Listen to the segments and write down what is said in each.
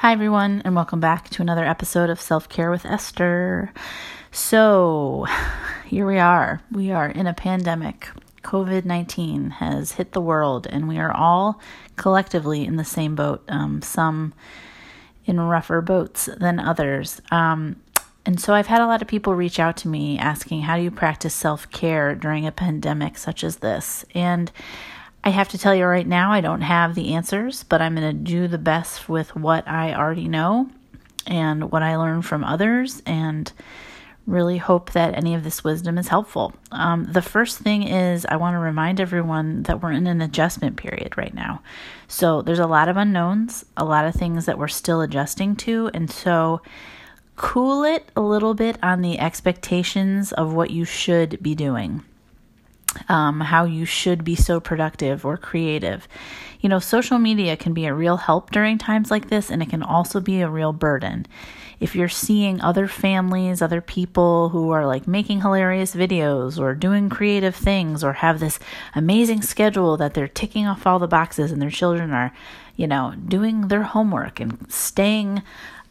Hi everyone, and welcome back to another episode of Self-Care with Esther. So, here we are. We are in a pandemic. COVID-19 has hit the world, and we are all collectively in the same boat, some in rougher boats than others. And so I've had a lot of people reach out to me asking, how do you practice self-care during a pandemic such as this? And I have to tell you right now, I don't have the answers, but I'm going to do the best with what I already know and what I learned from others, and really hope that any of this wisdom is helpful. The first thing is I want to remind everyone that we're in an adjustment period right now. So there's a lot of unknowns, a lot of things that we're still adjusting to, and so cool it a little bit on the expectations of what you should be doing. How you should be so productive or creative. You know, social media can be a real help during times like this, and it can also be a real burden. If you're seeing other families, other people who are like making hilarious videos or doing creative things or have this amazing schedule that they're ticking off all the boxes, and their children are, you know, doing their homework and staying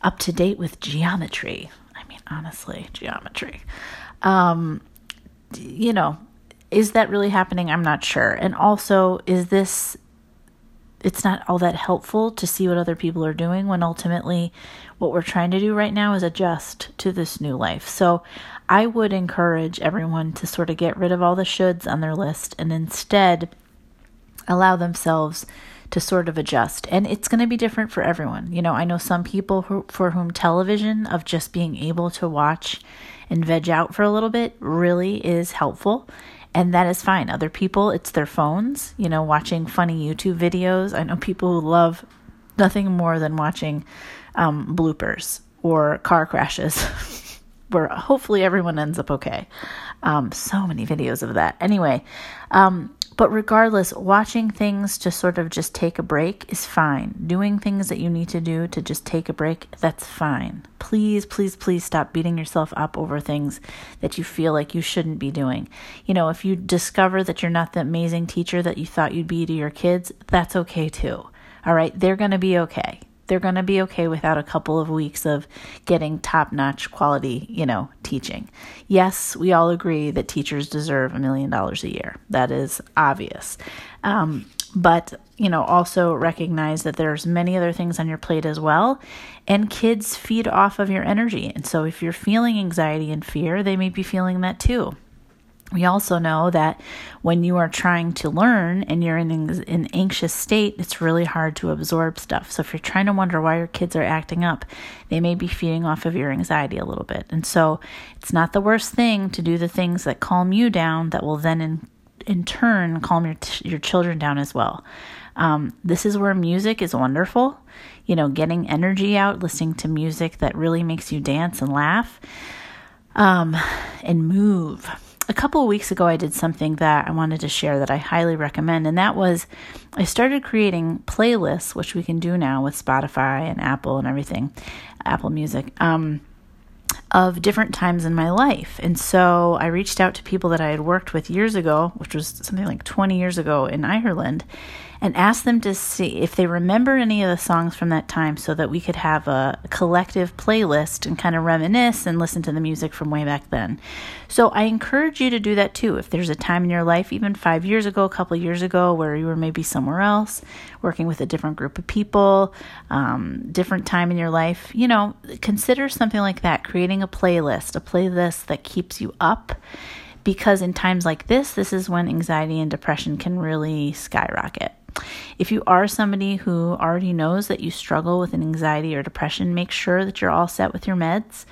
up to date with geometry. I mean, honestly, geometry. You know, is that really happening? I'm not sure. And also, it's not all that helpful to see what other people are doing when ultimately what we're trying to do right now is adjust to this new life. So I would encourage everyone to sort of get rid of all the shoulds on their list and instead allow themselves to sort of adjust. And it's going to be different for everyone. You know, I know some people for whom television, of just being able to watch and veg out for a little bit, really is helpful. And that is fine. Other people, it's their phones, you know, watching funny YouTube videos. I know people who love nothing more than watching bloopers or car crashes where hopefully everyone ends up okay. So many videos of that. Anyway, but regardless, watching things to sort of just take a break is fine. Doing things that you need to do to just take a break, that's fine. Please, please, please stop beating yourself up over things that you feel like you shouldn't be doing. You know, if you discover that you're not the amazing teacher that you thought you'd be to your kids, that's okay too. All right, they're going to be okay. They're going to be okay without a couple of weeks of getting top-notch quality, you know, teaching. Yes, we all agree that teachers deserve $1 million a year. That is obvious. But, you know, also recognize that there's many other things on your plate as well. And kids feed off of your energy. And so if you're feeling anxiety and fear, they may be feeling that too. We also know that when you are trying to learn and you're in an anxious state, it's really hard to absorb stuff. So if you're trying to wonder why your kids are acting up, they may be feeding off of your anxiety a little bit. And so it's not the worst thing to do the things that calm you down that will then in turn calm your children down as well. This is where music is wonderful. You know, getting energy out, listening to music that really makes you dance and laugh and move. A couple of weeks ago, I did something that I wanted to share that I highly recommend, and that was I started creating playlists, which we can do now with Spotify and Apple and everything, Apple Music, of different times in my life. And so I reached out to people that I had worked with years ago, which was something like 20 years ago in Ireland, and asked them to see if they remembered any of the songs from that time so that we could have a collective playlist and kind of reminisce and listen to the music from way back then. So I encourage you to do that too. If there's a time in your life, even 5 years ago, a couple years ago, where you were maybe somewhere else, working with a different group of people, different time in your life, you know, consider something like that, creating a playlist that keeps you up. Because in times like this, this is when anxiety and depression can really skyrocket. If you are somebody who already knows that you struggle with an anxiety or depression, make sure that you're all set with your meds.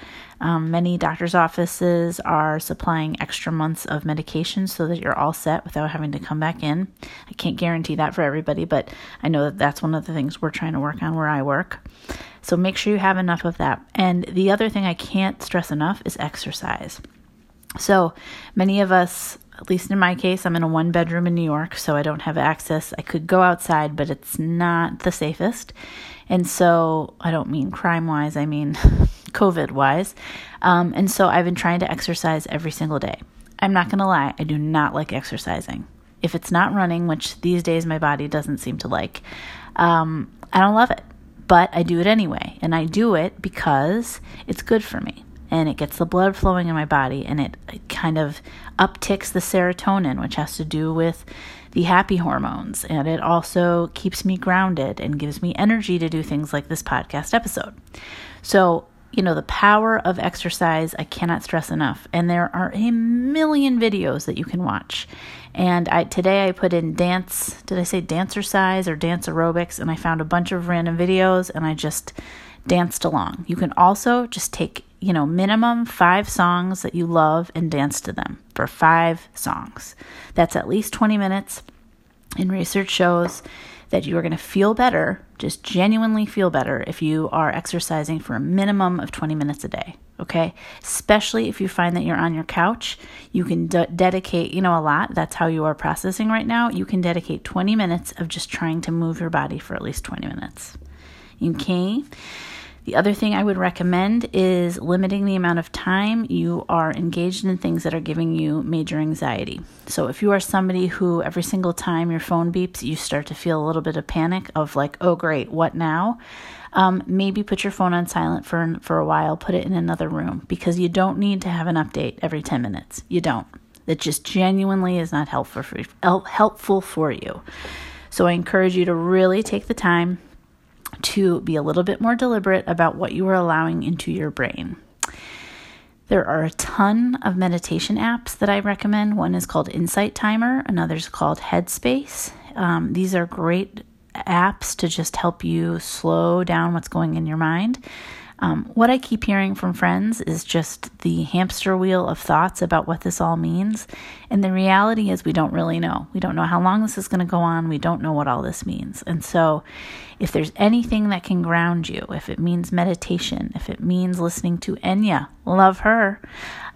Many doctor's offices are supplying extra months of medication so that you're all set without having to come back in. I can't guarantee that for everybody, but I know that that's one of the things we're trying to work on where I work. So make sure you have enough of that. And the other thing I can't stress enough is exercise. So many of us, at least in my case, I'm in a one-bedroom in New York, so I don't have access. I could go outside, but it's not the safest. And so I don't mean crime-wise, I mean COVID-wise. And so I've been trying to exercise every single day. I'm not going to lie, I do not like exercising. If it's not running, which these days my body doesn't seem to like, I don't love it. But I do it anyway, and I do it because it's good for me, and it gets the blood flowing in my body, and it kind of upticks the serotonin, which has to do with the happy hormones, and it also keeps me grounded and gives me energy to do things like this podcast episode. So, the power of exercise, I cannot stress enough, and there are a million videos that you can watch. And today I put in dance, did I say dancercise or dance aerobics? And I found a bunch of random videos and I just danced along. You can also just take, minimum 5 songs that you love and dance to them for 5 songs. That's at least 20 minutes. And research shows that you are going to feel better, just genuinely feel better if you are exercising for a minimum of 20 minutes a day. Okay, especially if you find that you're on your couch, you can dedicate, a lot. That's how you are processing right now. You can dedicate 20 minutes of just trying to move your body for at least 20 minutes. Okay. The other thing I would recommend is limiting the amount of time you are engaged in things that are giving you major anxiety. So if you are somebody who every single time your phone beeps, you start to feel a little bit of panic of like, oh great, what now? Maybe put your phone on silent for a while, put it in another room, because you don't need to have an update every 10 minutes. You don't. That just genuinely is not helpful for you. So I encourage you to really take the time to be a little bit more deliberate about what you are allowing into your brain. There are a ton of meditation apps that I recommend. One is called Insight Timer. Another is called Headspace. These are great apps to just help you slow down what's going in your mind. What I keep hearing from friends is just the hamster wheel of thoughts about what this all means. And the reality is we don't really know. We don't know how long this is going to go on. We don't know what all this means. And so if there's anything that can ground you, if it means meditation, if it means listening to Enya, love her,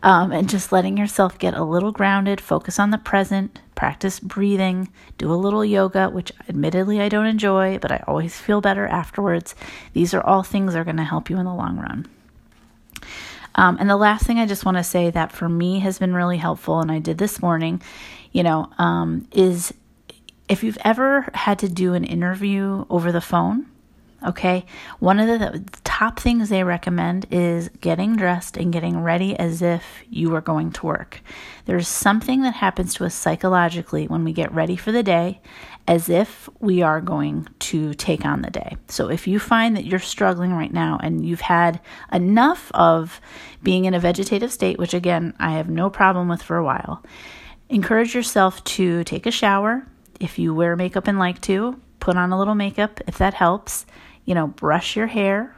and just letting yourself get a little grounded, focus on the present, practice breathing, do a little yoga, which admittedly I don't enjoy, but I always feel better afterwards. These are all things that are going to help you in the long run. And the last thing I just want to say that for me has been really helpful, and I did this morning, is if you've ever had to do an interview over the phone, okay, one of the top things they recommend is getting dressed and getting ready as if you were going to work. There's something that happens to us psychologically when we get ready for the day as if we are going to take on the day. So if you find that you're struggling right now and you've had enough of being in a vegetative state, which again, I have no problem with for a while, encourage yourself to take a shower. If you wear makeup and like to, put on a little makeup if that helps. Brush your hair,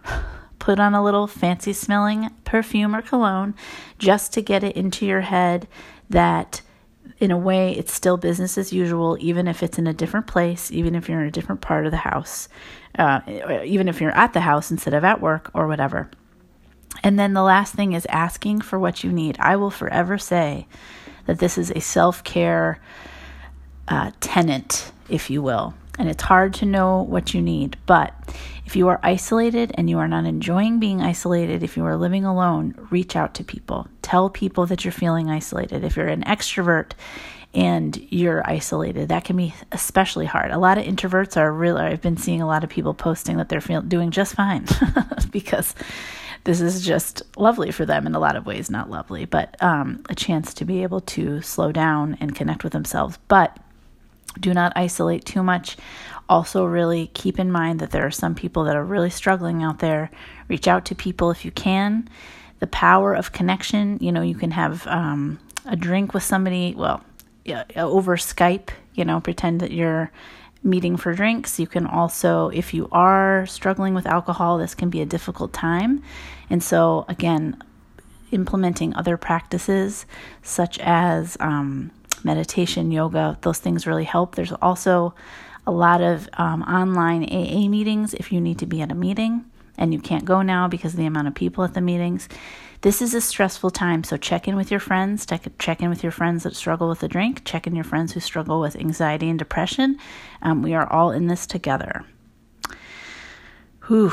put on a little fancy smelling perfume or cologne just to get it into your head that in a way it's still business as usual, even if it's in a different place, even if you're in a different part of the house, even if you're at the house instead of at work or whatever. And then the last thing is asking for what you need. I will forever say that this is a self-care tenant, if you will. And it's hard to know what you need. But if you are isolated and you are not enjoying being isolated, if you are living alone, reach out to people. Tell people that you're feeling isolated. If you're an extrovert and you're isolated, that can be especially hard. A lot of introverts are really, I've been seeing a lot of people posting that they're doing just fine because this is just lovely for them in a lot of ways, not lovely, but a chance to be able to slow down and connect with themselves. But do not isolate too much. Also, really keep in mind that there are some people that are really struggling out there. Reach out to people if you can. The power of connection, you can have a drink with somebody, over Skype, pretend that you're meeting for drinks. You can also, if you are struggling with alcohol, this can be a difficult time. And so, again, implementing other practices such as meditation, yoga, those things really help. There's also a lot of online AA meetings if you need to be at a meeting and you can't go now because of the amount of people at the meetings. This is a stressful time, so check in with your friends. Check in with your friends that struggle with a drink. Check in your friends who struggle with anxiety and depression. We are all in this together. Whew.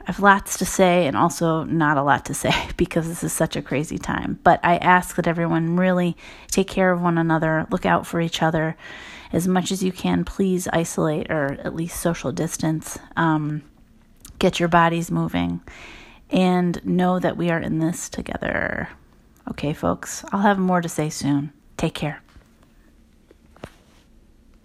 I have lots to say and also not a lot to say because this is such a crazy time. But I ask that everyone really take care of one another, look out for each other, as much as you can, please isolate or at least social distance. Get your bodies moving and know that we are in this together. Okay, folks, I'll have more to say soon. Take care.